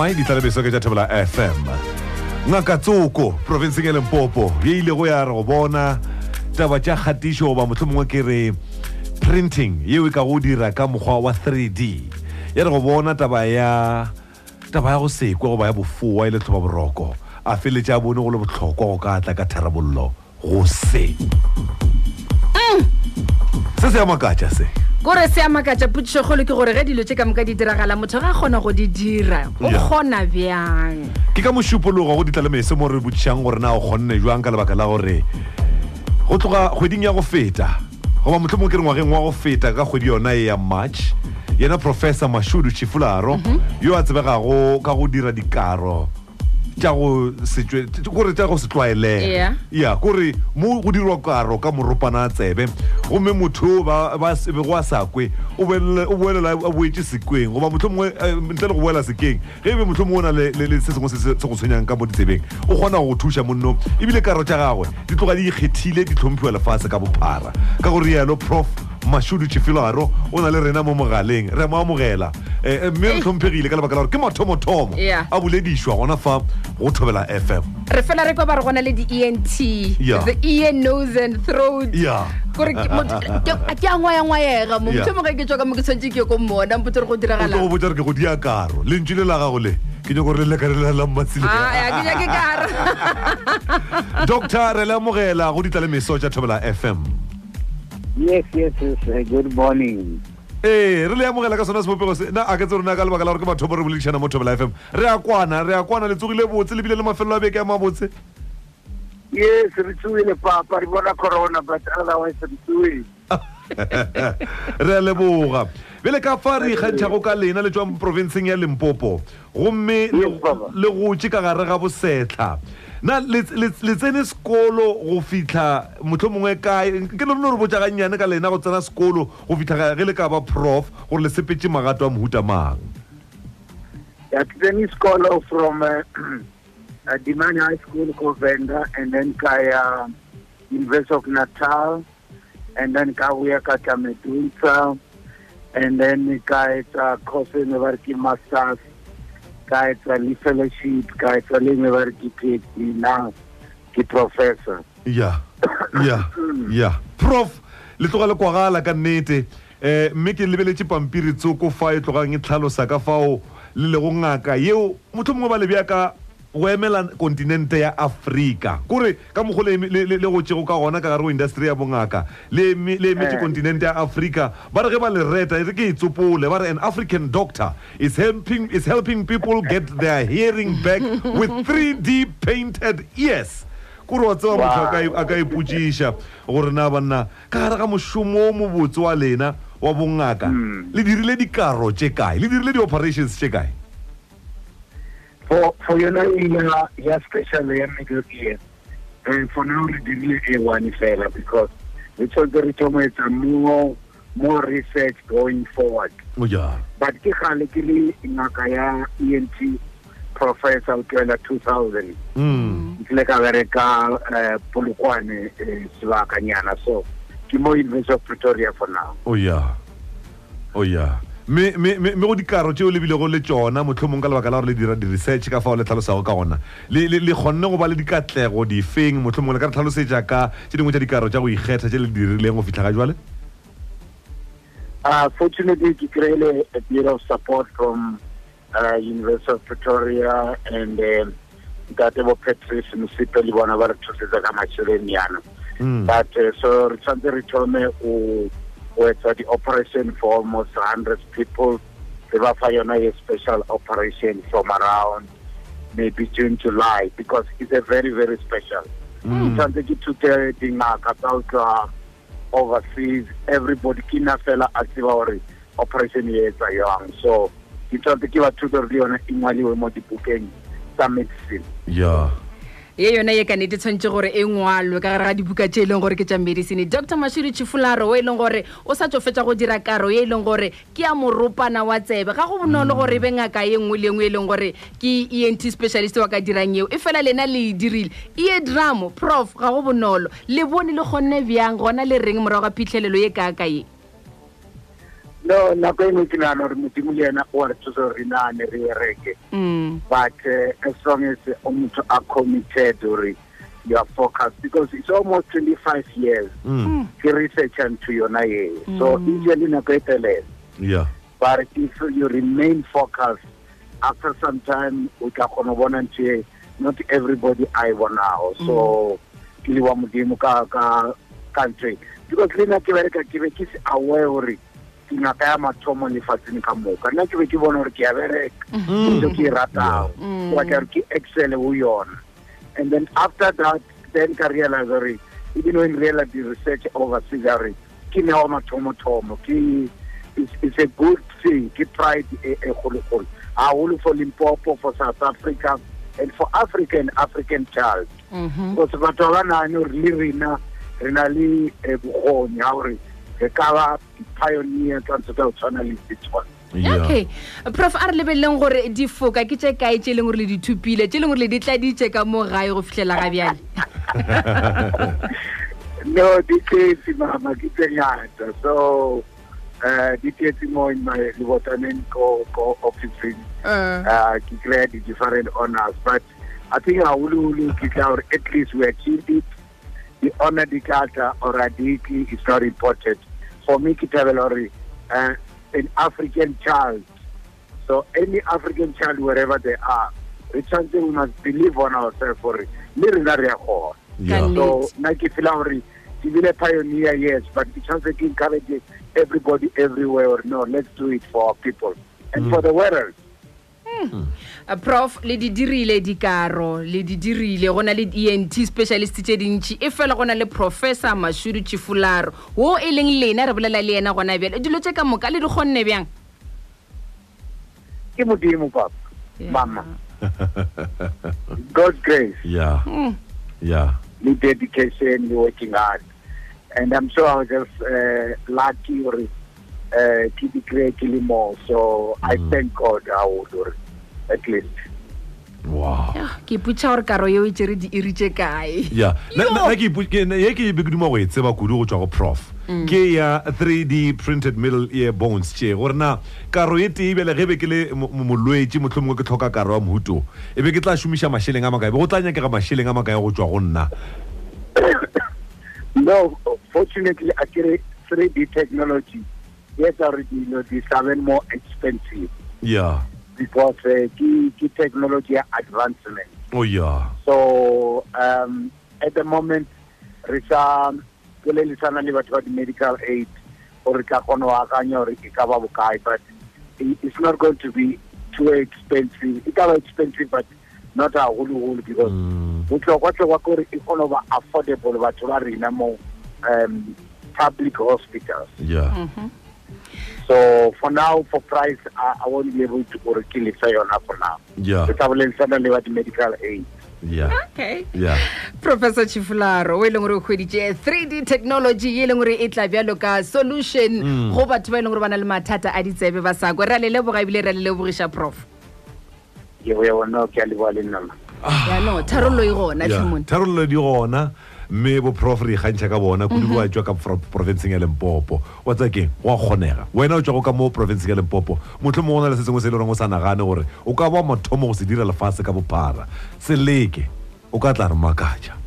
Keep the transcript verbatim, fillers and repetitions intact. Mai ditalabeso ke tshebela F M. Ngaka Tsoko province ke Limpopo ye ile go ya re bona taba tja khatisho ba motlhomong ke re printing ye we ka go dira ka mogwa wa three D. Ye re go bona taba ya taba ya go sekwa go ba ya bofuwa ile tlhoba boroko. A fele tja bone go le botlhokwa go ka tla ka tharabollo go se. Se se ya makaja se. Gore se ya makaja putso go le ke gore ge dilo tse ka moka di diragala motho ga gona go di dira o gona byang ke ka moshupologo go ditlalemese mo re butshang gore na o gonne jwang ka lebaka la gore go tloga kgweding ya go feta go ba motho mo ke rengwa gengwa go feta ka kgwedi yona e ya March yena Professor Mashudu Tshifularo yo a tsebega go ka go dira dikaro tja go setswe gore tja go setlwaelela ya gore mo go dirwa karo ka moropana tsebe go me motho ba ba se go a sakwe o bele o bele la o itse sekweng go ba motho mo ntle go boela sekeng ge be motho mo ona le le se se go se go tshwenyang ka boditsebeng o gona go thusha monno e bile karo tja gagwe di tloga di ikgethile di tlhomphiwa lefatshe ka bophara ka gore yalo Prof Mashudu Tshifularo o na le rena mo mogaleng re ma amogela e mme tlhompegile ka lebaka la gore ke mathomo thomo a buledishwa gona fa go thobela F M re fela re kwa ba re gona le di E N T the ear nose and throat yeah gore ke a ngwa ya ngwa yega mo motho ga ke tswa ka mo ke tsentse ke go mmona mputere go diragala go botsa re ke go dia karo le ntjile la gago le ke go re le ka re la lammatsile ah ya ke ya ke karo Doctor re la mogela go ditla le mesoja thobela F M. Yes, yes, yes. Uh, good morning. Hey, really, I'm going to go to the na I get to the Nagal Bagalak about Tobar Revolution and Motor F M. Reakwana, Reakwana, let's go to the Mafella. Yes, it's really Papa, you want a corona, but otherwise it's really. Releboga. Velekafari Hancharoka Lena, the Jump Province in Limpopo. Rome, Le Ruchika Raboseta. Na let's let's let's ene skolo go fitla motho mongwe kae ke le nore botsa gannyane ka lena go tsena skolo go fitla ga le ka ba prof gore le sepetse magato a mohuta mang ya tsena skolo from uh, uh, Dimani High School Covenda and then Kaya University of Natal and then Kawia Katametunsa and then Kaya uh, Kosi University Masters It's a fellowship, it's a university PhD now, the professor. Yeah, yeah, yeah. Prof, let's go to the Kuala Kanete. Make a little chip and period so go fight to hang it. Hello, Sakafao, Lilongaka. You, Mutumo Balibiaka, Wemelan Continente Africa. Kore, Kamuhole, Leochoka, Onaka, Industria Bongaka, Le Meti Continente Africa. But Reta is an African doctor, is helping, is helping people get their hearing back with three D painted ears. Kurotso Mukai Akai Pujisha, or Navana, Karamushumo Mubutualena, or Bongaka. Lady Lady Caro, Chekai, Lady Lady Operations Chekai. For for you know, yeah, yeah, especially I'm good here. And for now, we didn't hear one fella because we told the retirement more more research going forward. Oh yeah. But technically, in Akaya E N T professor until two thousand. Hmm. It's like a very car polukwane swakanyana. So, Kimo University of Pretoria for now. Oh yeah. Oh yeah. me me me go dikaro tse o lebile go le tsona motlhomong ka lebaka la gore le dira di-research ka fa o le tlhalosago ka ona le kgonne go ba le dikatlego difeng motlhomong le ka re tlhalosetsa ka tse dingwe tsa dikaro tsa go ikgetha tse le dirileng go fitlha ga jwale? Fortunately, ke kry-ile a bit of support from uh, University of Pretoria and Ntatebo Patrice Msipe le bona ba re thusetsa ka matšheleng yana. But uh, so re tshwanetse re thome o where the operation for almost one hundred people. They were firing a special operation from around maybe June, July, because it's a very, very special. Mm. Overseas, everybody, Kinafela, Asivari, operation is a young. So, it's a give a tutorial on Imali Motipukeng, some mix. Yeah. Ye yona ye ka ne ditshwantse gore e ngwalwe ka gara ga dibuka tse leng gore ke tsa medicine. Doctor Mashudu Tshifularo e leng gore o sa tsofetsa go dira karo e leng gore ke ya moropana wa tsebe ga go bonolo gore be ngaka e nngwe lengwe e leng gore ke E N T specialist wa ka dirang eo e fela lena le dirile e drama prof ga go bonolo le bone le gonne byang gona le reng morago ga phitlhelelo ye ka ka e No, na go imukina na rumutimule na kwa tuzo rina na riereke. But uh, as long as umuntu are committed or you are focused, because it's almost twenty-five years mm. to research and to your nae. So mm. usually na better less. Yeah. But if you remain focused, after some time we can volunteer. Not everybody I want now. So kiliwa mudimu ka ka country because lina kibereka kibekis aware. Na kaya mathomo ni fatini kamoka nna ke be ke bona hore ke ya bereka ke ke ratao wa ke ke excel ho yona, and then after that then ka realize hore even when reality research over cigarette ke ne ho mathomo thomo ke it's a good thing ke pride e kholo kholo a holo for Limpopo, for South Africa and for African African child because batho ba na no rina rina le bogone ha hore the pioneer one. Okay. Prof Arlebeleng gore di foka ke tse kae tse leng gore le di thupile tse leng gore le di tla di tsheka mo gae go fihlela ga bjale. No, di tse mama ke tsenya. So uh di tse mo in my department go go office. Uh ke kry di different honors, but I think I will look it out at least we achieved it. The honor decata or radiki is not important. For me, Kitavelori, uh, an African child. So any African child, wherever they are, it's something we must believe on ourselves for it. Yeah. So Nike Filari, she will a pioneer, yes, but it's something to encourage everybody everywhere or no, let's do it for our people and mm. for the world. Mm. Uh, Prof, le di dirile di karo, le di dirile gona le E N T specialist tse dintsi e fela gona le Professor Mashudu Tshifularo wo e leng lena re bolela le yena gona bjale dilo tse ka moka le di gonne bjang ke modimo papa mama God's grace, yeah mm. yeah the dedication, the working hard, and I'm sure I was just uh, lucky or uh to be greatly more, so mm. I thank God I would at least. Wow. Ke putsa hore karo yo itse re di iritse kae. Yeah. Na na ke putse ye ke be kudimo go etse ba kudu go tswa go prof. Ke ya three D printed middle ear bones che gore na karo e te ibele ge be ke le molwetse motlhomo ke tlhoka karo wa mhuto. E be ke tla shumisha masheleng a makae. Go tla nyaka ga masheleng a makae go tswa go nna. No, fortunately I get three D technology. Yes, already, you know, these are more expensive. Yeah. Because uh, the, the technology advancement. Oh, yeah. So, um, at the moment, Risa, medical aid, or but it's not going to be too expensive. It's expensive, but not a whole whole because it's affordable, but um, public hospitals. Yeah. Mm-hmm. So for now, for price, I, I won't be able to kill it for now. Yeah. Medical aid. Yeah. Okay. Yeah. Professor Tshifularo, we longre go di three D technology, ye longre e tla bya loka solution go batho ba longre bana le mathata a ditsebe ba sa go re le leboga bile re le lebogisha prof. Ye we wona ke ali wa le nna. Ya no, tharolo e gona tshimone. Tharolo di gona. Me bo prof re khantsa ka bona kuduwa tswa ka province ya Limpopo wa tsake wa khonega wena o tswa go ka mo province ya Limpopo motho mo ona le setsengwe se le rong o sana gane gore o ka ba motho mo go se dira lefatshe ka bophara seleke o ka tla re makaja.